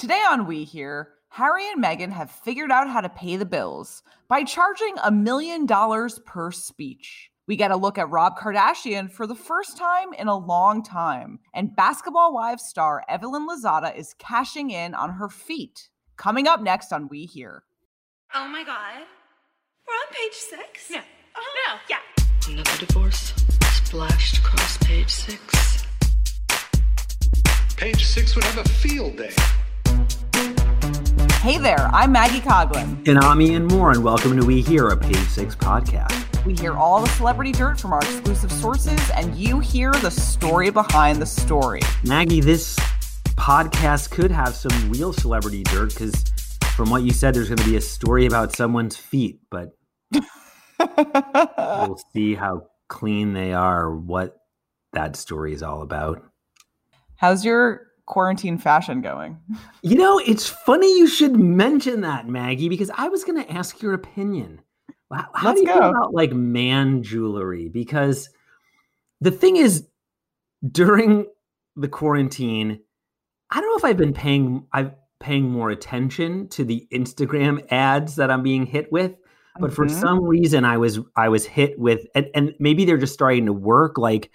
Today on We Here, Harry and Meghan have figured out how to pay the bills by charging $1 million per speech. We get a look at Rob Kardashian for the first time in a long time, and Basketball Wives star Evelyn Lozada is cashing in on her feet. Coming up next on We Here. Oh my God. We're on page 6? No. Oh, no. Yeah. Another divorce splashed across page 6. Page 6 would have a field day. Hey there, I'm Maggie Coughlin. And I'm Ian Moore, and welcome to We Hear, a Page 6 podcast. We hear all the celebrity dirt from our exclusive sources, and you hear the story behind the story. Maggie, this podcast could have some real celebrity dirt, because from what you said, there's going to be a story about someone's feet, but we'll see how clean they are, or what that story is all about. How's your quarantine fashion going? You know, it's funny you should mention that, Maggie, because I was going to ask your opinion. How do you feel about like man jewelry? Because the thing is, during the quarantine, I don't know if I'm paying more attention to the Instagram ads that I'm being hit with, but for some reason I was hit with, and maybe they're just starting to work. Like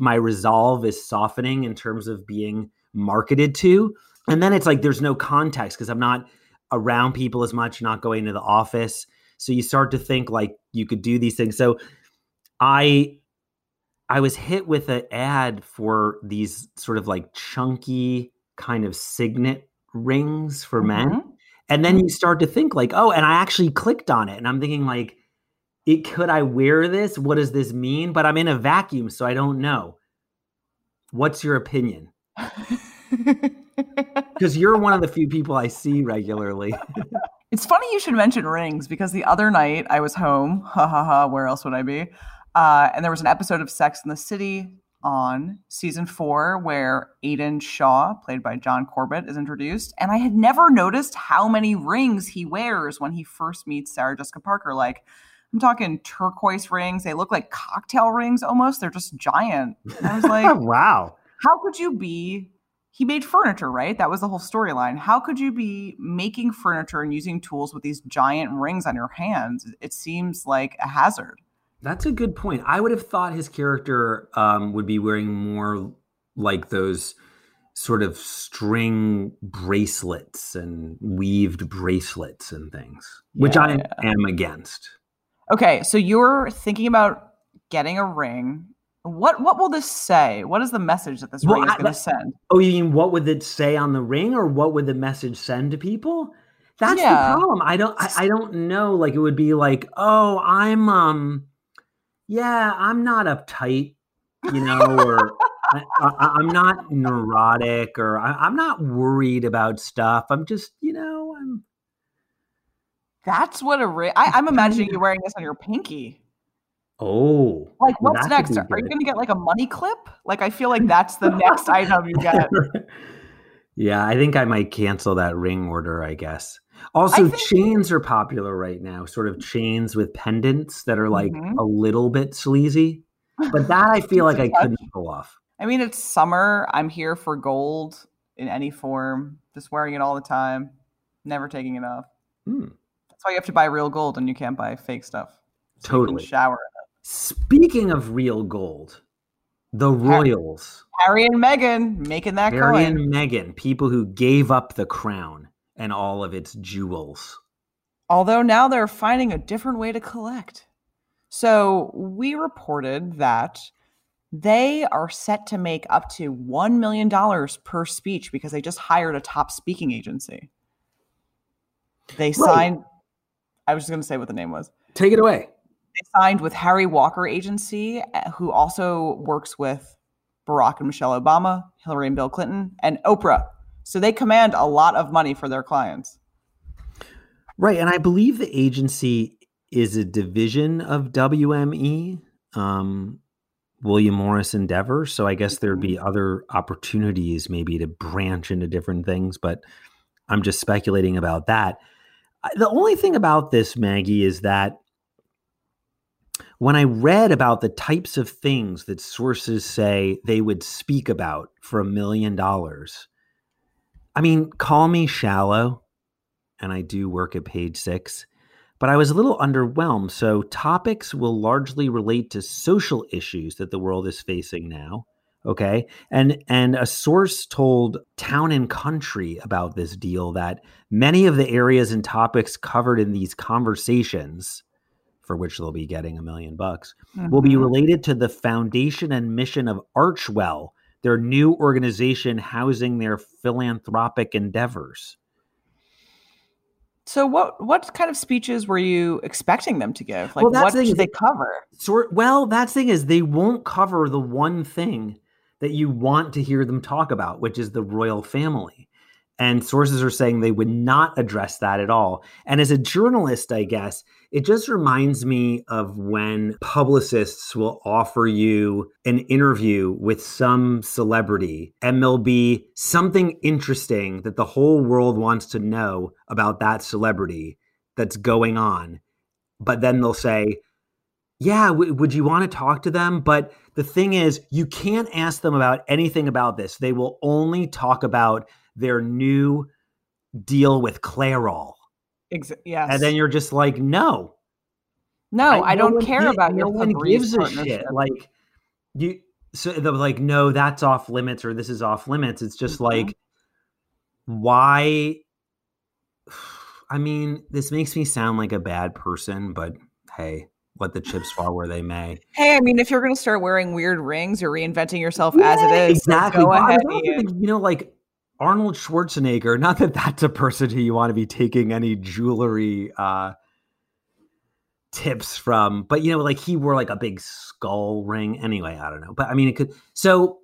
my resolve is softening in terms of being marketed to. And then it's like there's no context because I'm not around people as much, not going to the office. So you start to think like you could do these things. So I was hit with an ad for these sort of like chunky kind of signet rings for men. And then you start to think like, oh, and I actually clicked on it. And I'm thinking like, could I wear this? What does this mean? But I'm in a vacuum, so I don't know. What's your opinion? Because you're one of the few people I see regularly. It's funny you should mention rings, because the other night I was home, where else would I be? And there was an episode of Sex and the City on season 4 where Aidan Shaw, played by John Corbett, is introduced. And I had never noticed how many rings he wears when he first meets Sarah Jessica Parker. Like, I'm talking turquoise rings. They look like cocktail rings almost. They're just giant. And I was like, wow. How could you be... He made furniture, right? That was the whole storyline. How could you be making furniture and using tools with these giant rings on your hands? It seems like a hazard. That's a good point. I would have thought his character would be wearing more like those sort of string bracelets and weaved bracelets and things, which I am against. Okay, so you're thinking about getting a ring. What will this say? What is the message that this ring is going to send? Oh, you mean what would it say on the ring, or what would the message send to people? That's the problem. I don't know. Like, it would be like, oh, I'm not uptight, you know, or I'm not neurotic, or I'm not worried about stuff. I'm just, you know, I'm. That's what a ring. I'm imagining you wearing this on your pinky. Oh, like what's next? Are you going to get like a money clip? Like, I feel like that's the next item you get. Yeah, I think I might cancel that ring order, I guess. Also, chains are popular right now, sort of chains with pendants that are like a little bit sleazy. But that I feel like I couldn't pull off. I mean, it's summer. I'm here for gold in any form, just wearing it all the time, never taking it off. That's why you have to buy real gold and you can't buy fake stuff. So totally. Shower. Speaking of real gold, the Royals. Harry and Meghan making that coin. Harry and Meghan, people who gave up the crown and all of its jewels. Although now they're finding a different way to collect. So we reported that they are set to make up to $1 million per speech because they just hired a top speaking agency. They signed... Right. I was just going to say what the name was. Take it away. They signed with Harry Walker Agency, who also works with Barack and Michelle Obama, Hillary and Bill Clinton, and Oprah. So they command a lot of money for their clients. Right. And I believe the agency is a division of WME, William Morris Endeavor. So I guess there'd be other opportunities maybe to branch into different things, but I'm just speculating about that. The only thing about this, Maggie, is that when I read about the types of things that sources say they would speak about for $1 million, I mean, call me shallow, and I do work at Page 6, but I was a little underwhelmed. So topics will largely relate to social issues that the world is facing now. Okay. And a source told Town and Country about this deal that many of the areas and topics covered in these conversations, for which they'll be getting $1 million, will be related to the foundation and mission of Archwell, their new organization housing their philanthropic endeavors. So what kind of speeches were you expecting them to give? Like, what did they cover? Well, that thing is, they won't cover the one thing that you want to hear them talk about, which is the royal family. And sources are saying they would not address that at all. And as a journalist, I guess, it just reminds me of when publicists will offer you an interview with some celebrity and there'll be something interesting that the whole world wants to know about that celebrity that's going on. But then they'll say, yeah, would you want to talk to them? But the thing is, you can't ask them about anything about this. They will only talk about their new deal with Clairol. Yes. And then you're just like, no, I don't care about your Febreze partnership. No one gives a shit. Like, so they're like, no, that's off limits or this is off limits. It's just like, why? I mean, this makes me sound like a bad person, but hey, let the chips fall where they may. Hey, I mean, if you're going to start wearing weird rings or reinventing yourself as it is, exactly. Go ahead. Arnold Schwarzenegger, not that that's a person who you want to be taking any jewelry tips from, but he wore like a big skull ring. Anyway, I don't know. But I mean, it could. So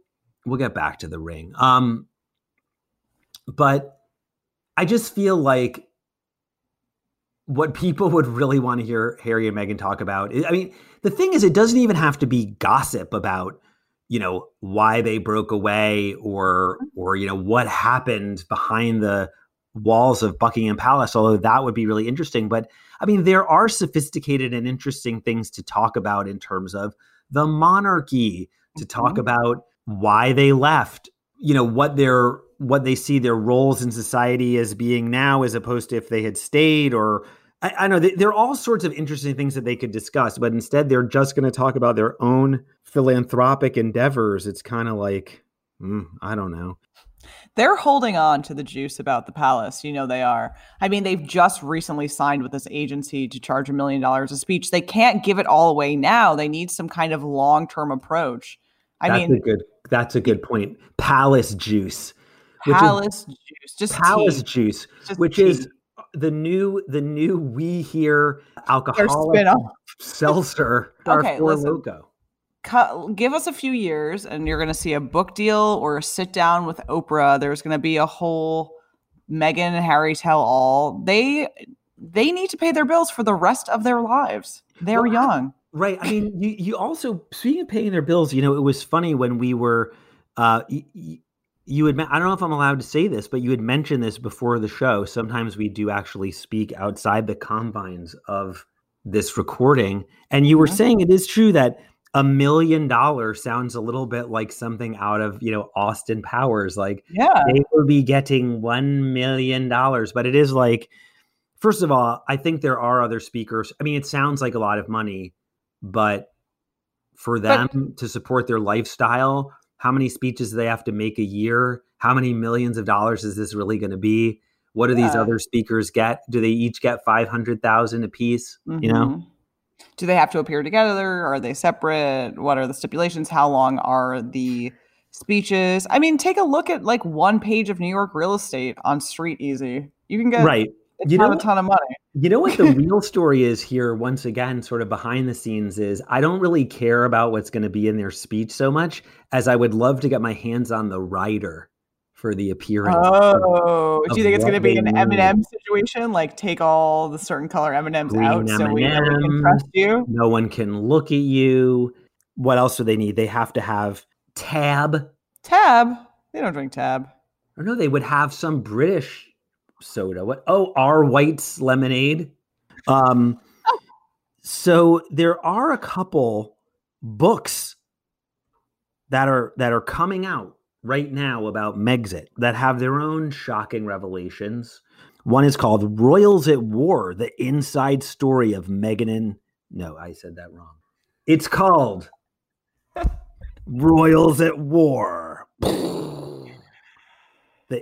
we'll get back to the ring. But I just feel like what people would really want to hear Harry and Meghan talk about. I mean, the thing is, it doesn't even have to be gossip about why they broke away or what happened behind the walls of Buckingham Palace, although that would be really interesting. But I mean, there are sophisticated and interesting things to talk about in terms of the monarchy, to talk about why they left, what they see their roles in society as being now, as opposed to if they had stayed, or I know there are all sorts of interesting things that they could discuss, but instead they're just going to talk about their own philanthropic endeavors. It's kind of like, I don't know. They're holding on to the juice about the palace. They are. I mean, they've just recently signed with this agency to charge $1 million a speech. They can't give it all away now. They need some kind of long-term approach. That's a good point. Palace juice. Which is the new we hear alcoholic seltzer. Loco. Give us a few years and you're going to see a book deal or a sit down with Oprah. There's going to be a whole Meghan and Harry tell all. They need to pay their bills for the rest of their lives. They're young. Right. I mean, you also, speaking of paying their bills, it was funny when we were, you had, I don't know if I'm allowed to say this, but you had mentioned this before the show. Sometimes we do actually speak outside the confines of this recording. And you were saying it is true that $1 million sounds a little bit like something out of, Austin Powers. Like, they will be getting $1 million. But it is like, first of all, I think there are other speakers. I mean, it sounds like a lot of money, but for them to support their lifestyle, how many speeches do they have to make a year? How many millions of dollars is this really going to be? What do these other speakers get? Do they each get $500,000 apiece? Do they have to appear together? Are they separate? What are the stipulations? How long are the speeches? I mean, take a look at like one page of New York real estate on Street Easy. You can get a ton of money. You know what the real story is here, once again, sort of behind the scenes, is I don't really care about what's going to be in their speech so much as I would love to get my hands on the writer for the appearance. Oh, do you think it's going to be an M&M situation? Like, take all the certain color M&Ms out so we can trust you? No one can look at you. What else do they need? They have to have Tab. Tab? They don't drink Tab. Or no, they would have some British soda. What? Oh, R. White's lemonade. So there are a couple books that are coming out right now about Megxit that have their own shocking revelations. One is called Royals at War, the inside story of Meghan and... No, I said that wrong. It's called Royals at War.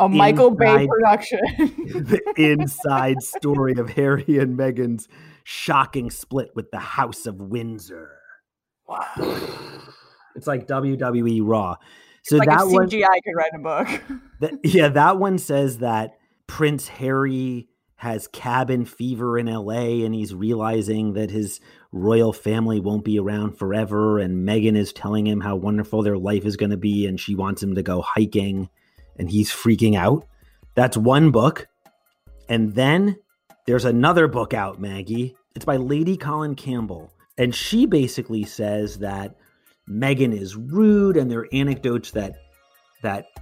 A Michael Bay production. The inside story of Harry and Meghan's shocking split with the House of Windsor. Wow. It's like WWE Raw. So it's like that, if CGI one, could write a book. That one says that Prince Harry has cabin fever in LA and he's realizing that his royal family won't be around forever, and Meghan is telling him how wonderful their life is going to be and she wants him to go hiking and he's freaking out. That's one book. And then there's another book out, Maggie. It's by Lady Colin Campbell. And she basically says that Meghan is rude and there are anecdotes that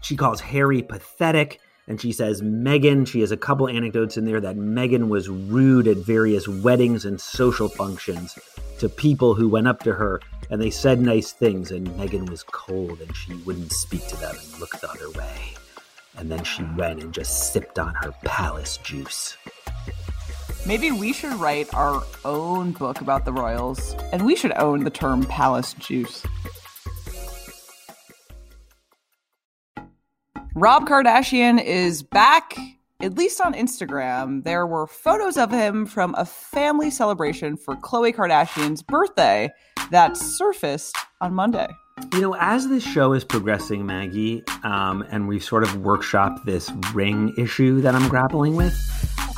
she calls Harry pathetic. And she says Meghan, she has a couple anecdotes in there that Meghan was rude at various weddings and social functions to people who went up to her and they said nice things, and Meghan was cold and she wouldn't speak to them and looked the other way. And then she went and just sipped on her palace juice. Maybe we should write our own book about the royals, and we should own the term palace juice. Rob Kardashian is back, at least on Instagram. There were photos of him from a family celebration for Khloe Kardashian's birthday that surfaced on Monday. You know, as this show is progressing, Maggie, and we've sort of workshopped this ring issue that I'm grappling with,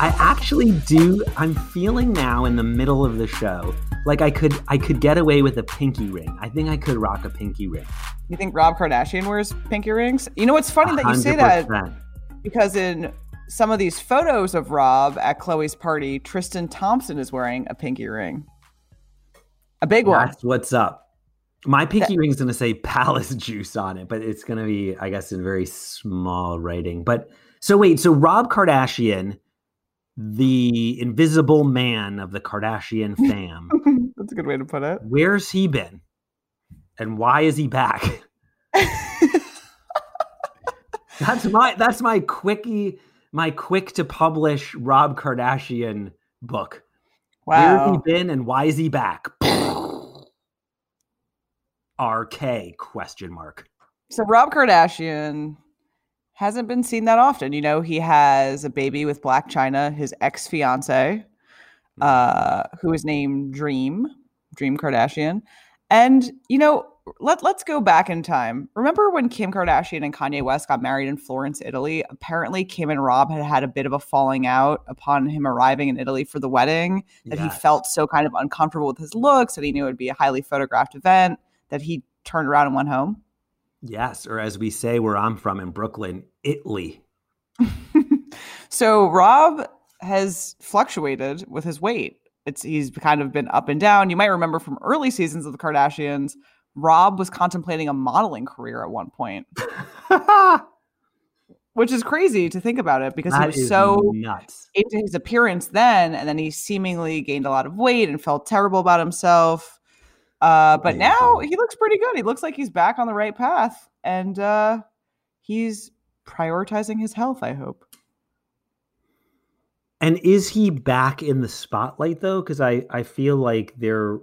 I'm feeling now in the middle of the show, like I could get away with a pinky ring. I think I could rock a pinky ring. You think Rob Kardashian wears pinky rings? You know, it's funny that you say that, because in some of these photos of Rob at Khloe's party, Tristan Thompson is wearing a pinky ring. A big one. That's what's up. My pinky ring's going to say palace juice on it, but it's going to be, I guess, in very small writing. But so Rob Kardashian, the invisible man of the Kardashian fam. That's a good way to put it. Where's he been? And why is he back? That's my quickie, my quick to publish Rob Kardashian book. Wow. Where's he been and why is he back? RK ? So Rob Kardashian hasn't been seen that often. You know, he has a baby with Blac Chyna, his ex-fiance, who is named Dream Kardashian. And, you know, let's go back in time. Remember when Kim Kardashian and Kanye West got married in Florence, Italy? Apparently, Kim and Rob had a bit of a falling out upon him arriving in Italy for the wedding, that he felt so kind of uncomfortable with his looks, that he knew it would be a highly photographed event, that he turned around and went home. Yes, or as we say where I'm from in Brooklyn, Italy. So Rob has fluctuated with his weight. He's kind of been up and down. You might remember from early seasons of the Kardashians, Rob was contemplating a modeling career at one point, which is crazy to think about it, because he was so nuts into his appearance then. And then he seemingly gained a lot of weight and felt terrible about himself. But now he looks pretty good. He looks like he's back on the right path, and he's prioritizing his health, I hope. And is he back in the spotlight, though? Because I feel like there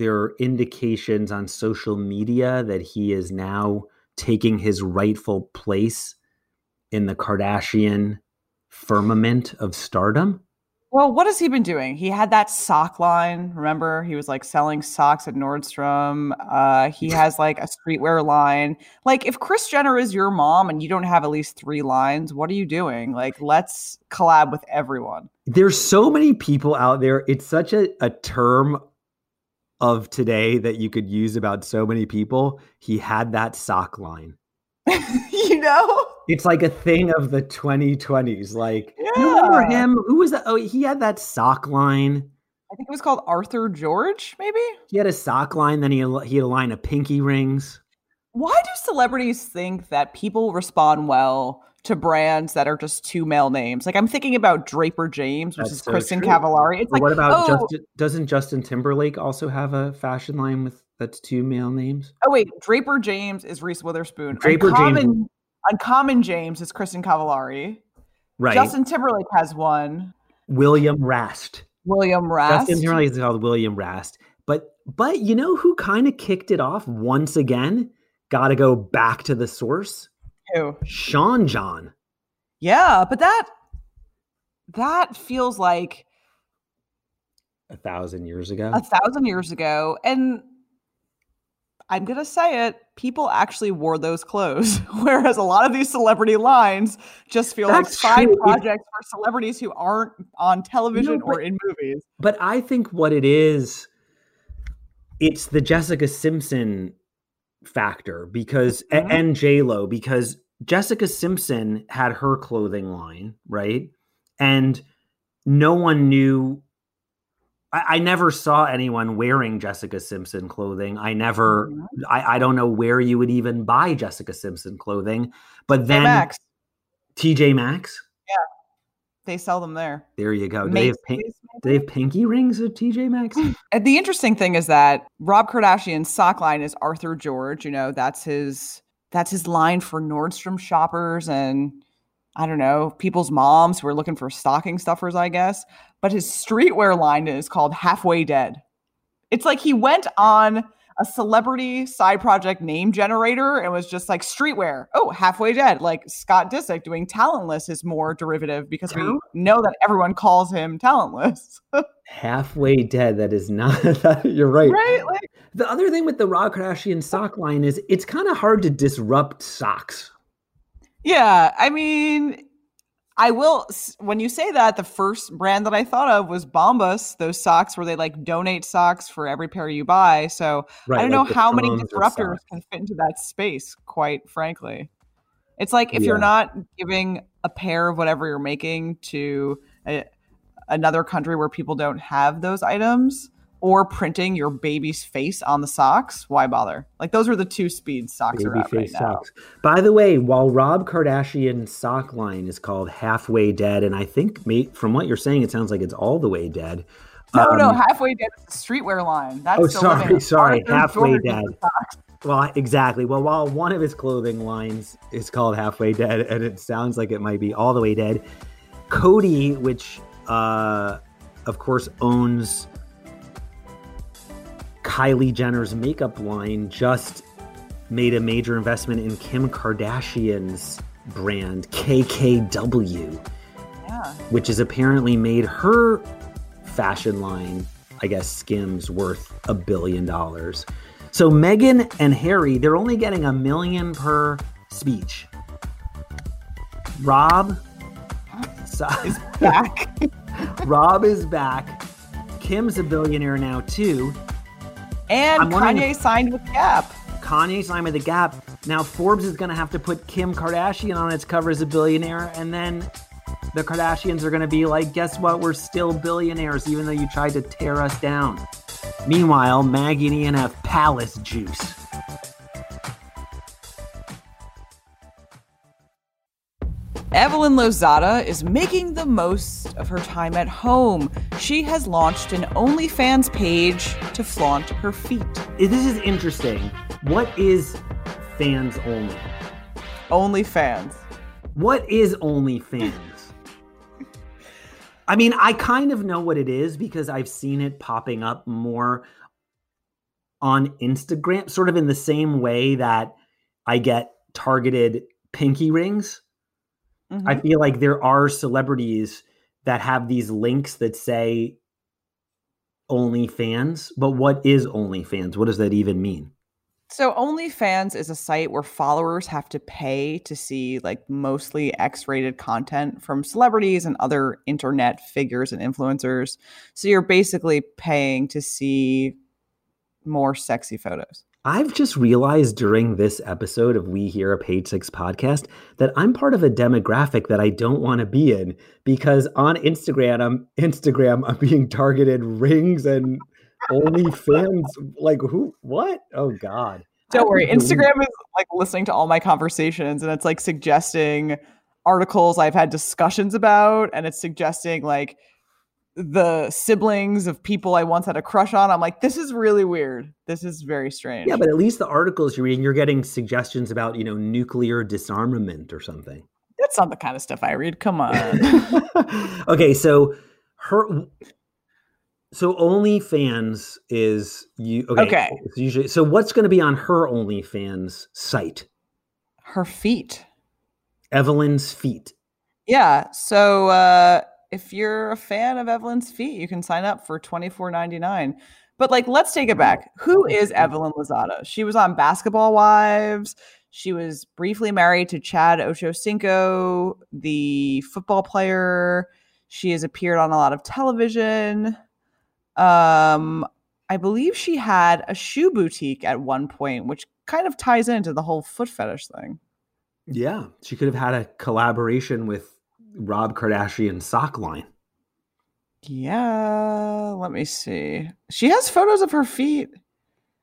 are indications on social media that he is now taking his rightful place in the Kardashian firmament of stardom. Well, what has he been doing? He had that sock line. Remember, he was like selling socks at Nordstrom. He has like a streetwear line. Like, if Kris Jenner is your mom and you don't have at least 3 lines, what are you doing? Like, let's collab with everyone. There's so many people out there. It's such a term of today that you could use about so many people. He had that sock line. You know? It's like a thing of the 2020s. Like, you remember him? Who was that? Oh, he had that sock line. I think it was called Arthur George, maybe? He had a sock line, then he had a line of pinky rings. Why do celebrities think that people respond well to brands that are just 2 male names? Like, I'm thinking about Draper James, which is so Kristen Cavallari. It's like, what about Justin? Doesn't Justin Timberlake also have a fashion line with That's two male names. Oh wait, Draper James is Reese Witherspoon. Uncommon James is Kristen Cavallari. Right. Justin Timberlake has one. William Rast. Justin Timberlake is called William Rast. But you know who kind of kicked it off once again? Got to go back to the source. Who? Sean John. Yeah, but that feels like 1,000 years ago. 1,000 years ago, and I'm going to say it, people actually wore those clothes, whereas a lot of these celebrity lines just feel that's like side projects for celebrities who aren't on television or in movies. But I think what it is, it's the Jessica Simpson factor because and J-Lo, because Jessica Simpson had her clothing line, right? And no one knew. I never saw anyone wearing Jessica Simpson clothing. I don't know where you would even buy Jessica Simpson clothing, but then TJ Maxx. Yeah. They sell them there. There you go. Do they have pinky rings at TJ Maxx? And the interesting thing is that Rob Kardashian's sock line is Arthur George. You know, that's his line for Nordstrom shoppers and I don't know, people's moms who are looking for stocking stuffers, I guess. But his streetwear line is called Halfway Dead. It's like he went on a celebrity side project name generator and was just like streetwear. Oh, Halfway Dead. Like Scott Disick doing Talentless is more derivative because we know that everyone calls him Talentless. Halfway Dead. That is not, you're right. Right? Like, the other thing with the Rob Kardashian sock line is it's kind of hard to disrupt socks. Yeah, I mean, I will. When you say that, the first brand that I thought of was Bombas, those socks where they like donate socks for every pair you buy. So right, I don't know how many disruptors can fit into that space, quite frankly. It's like if you're not giving a pair of whatever you're making to another country where people don't have those items or printing your baby's face on the socks, why bother? Like those are the two speed socks baby are out face right now. Socks. By the way, while Rob Kardashian's sock line is called Halfway Dead, and I think from what you're saying, it sounds like it's all the way dead. No, Halfway Dead is the streetwear line. That's sorry, Halfway Dead. Well, exactly. Well, while one of his clothing lines is called Halfway Dead, and it sounds like it might be all the way dead, Cody, which of course owns Kylie Jenner's makeup line, just made a major investment in Kim Kardashian's brand, KKW, which has apparently made her fashion line, I guess Skims, worth $1 billion. So Meghan and Harry, they're only getting $1 million per speech. Rob is back. Kim's a billionaire now too. And Kanye signed with Gap. Now Forbes is going to have to put Kim Kardashian on its cover as a billionaire. And then the Kardashians are going to be like, guess what? We're still billionaires, even though you tried to tear us down. Meanwhile, Maggie and Ian have palace juice. Evelyn Lozada is making the most of her time at home. She has launched an OnlyFans page to flaunt her feet. This is interesting. What is fans only? OnlyFans. What is OnlyFans? I mean, I kind of know what it is because I've seen it popping up more on Instagram, sort of in the same way that I get targeted pinky rings. Mm-hmm. I feel like there are celebrities that have these links that say OnlyFans, but what is OnlyFans? What does that even mean? So OnlyFans is a site where followers have to pay to see like mostly X-rated content from celebrities and other internet figures and influencers. So you're basically paying to see more sexy photos. I've just realized during this episode of We Hear a Page Six podcast that I'm part of a demographic that I don't want to be in because on Instagram, I'm being targeted rings and OnlyFans. Like who? What? Oh God! Don't worry. Instagram is like listening to all my conversations and it's like suggesting articles I've had discussions about, and it's suggesting like the siblings of people I once had a crush on. I'm like, this is really weird. This is very strange. Yeah, but at least the articles you're reading, you're getting suggestions about, you know, nuclear disarmament or something. That's not the kind of stuff I read. Come on. Okay, so OnlyFans is you. Okay. It's usually, so what's going to be on her OnlyFans site? Her feet. Evelyn's feet. Yeah. So if you're a fan of Evelyn's feet, you can sign up for $24.99. But like, let's take it back. Who is Evelyn Lozada? She was on Basketball Wives. She was briefly married to Chad Ochocinco, the football player. She has appeared on a lot of television. I believe she had a shoe boutique at one point, which kind of ties into the whole foot fetish thing. Yeah, she could have had a collaboration with Rob Kardashian's sock line. Yeah, let me see. She has photos of her feet.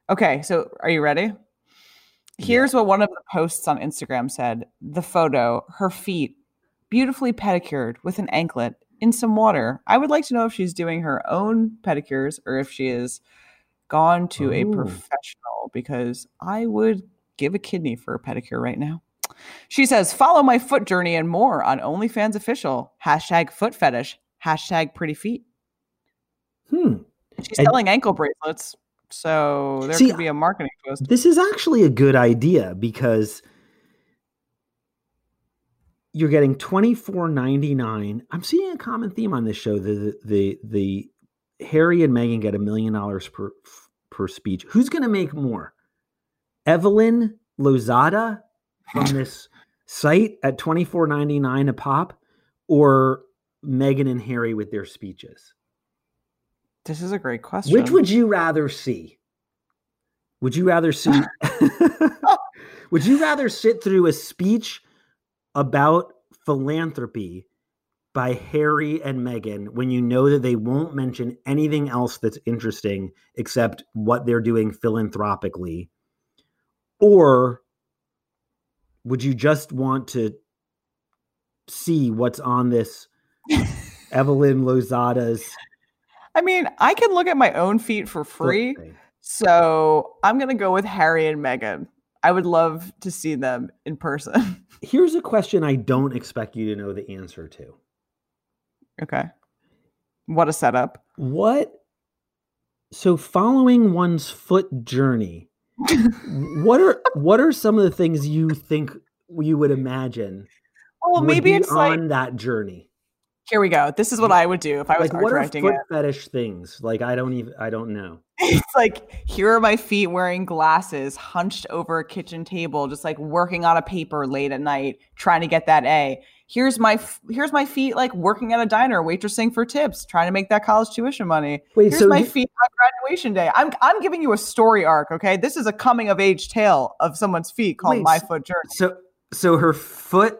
Okay, so are you ready? Here's what one of the posts on Instagram said. The photo, her feet, beautifully pedicured with an anklet in some water. I would like to know if she's doing her own pedicures or if she is gone to a professional, because I would give a kidney for a pedicure right now. She says, follow my foot journey and more on OnlyFans official, #foot fetish, #pretty feet. She's selling ankle bracelets. So there could be a marketing twist. This is actually a good idea because you're getting $24.99. I'm seeing a common theme on this show. The Harry and Meghan get $1 million per speech. Who's going to make more? Evelyn Lozada from this site at $24.99 a pop, or Meghan and Harry with their speeches? This is a great question. Which would you rather see? Would you rather sit through a speech about philanthropy by Harry and Meghan when you know that they won't mention anything else that's interesting except what they're doing philanthropically? Or would you just want to see what's on this Evelyn Lozada's? I mean, I can look at my own feet for free, so I'm going to go with Harry and Meghan. I would love to see them in person. Here's a question I don't expect you to know the answer to. Okay. What a setup. So following one's foot journey, what are some of the things you think you would imagine on that journey? Here we go. This is what I would do if I was directing it. What are foot fetish things? Like, I don't know. It's like, here are my feet wearing glasses, hunched over a kitchen table, just like working on a paper late at night, trying to get that A. Here's my feet, like working at a diner, waitressing for tips, trying to make that college tuition money. Here's my feet on graduation day. I'm giving you a story arc. Okay, this is a coming of age tale of someone's feet called My Foot Journey. So her feet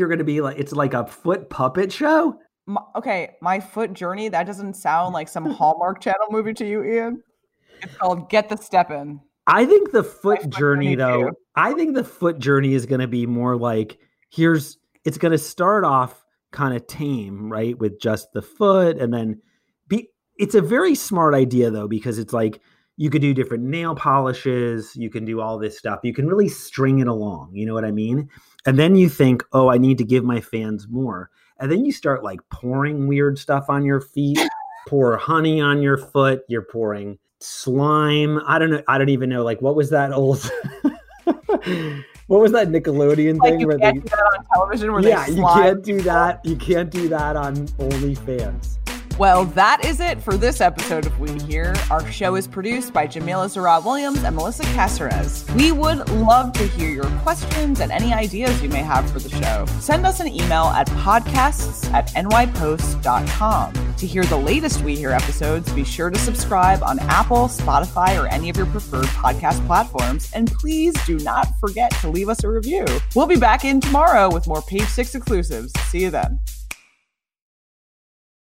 are going to be like, it's like a foot puppet show. My foot journey. That doesn't sound like some Hallmark Channel movie to you, Ian. It's called Get the Step In. I think the foot journey is going to be more like, it's going to start off kind of tame, right? With just the foot, and then it's a very smart idea though, because it's like, you could do different nail polishes. You can do all this stuff. You can really string it along. You know what I mean? And then you think, oh, I need to give my fans more. And then you start like pouring weird stuff on your feet, pour honey on your foot, you're pouring slime. I don't know. I don't even know. Like, what was that old, what was that Nickelodeon thing? You can't do that on television you can't do that. You can't do that on OnlyFans. Well, that is it for this episode of We Here. Our show is produced by Jamila Zara-Williams and Melissa Caceres. We would love to hear your questions and any ideas you may have for the show. Send us an email at podcasts@nypost.com. To hear the latest We Here episodes, be sure to subscribe on Apple, Spotify, or any of your preferred podcast platforms. And please do not forget to leave us a review. We'll be back in tomorrow with more Page Six exclusives. See you then.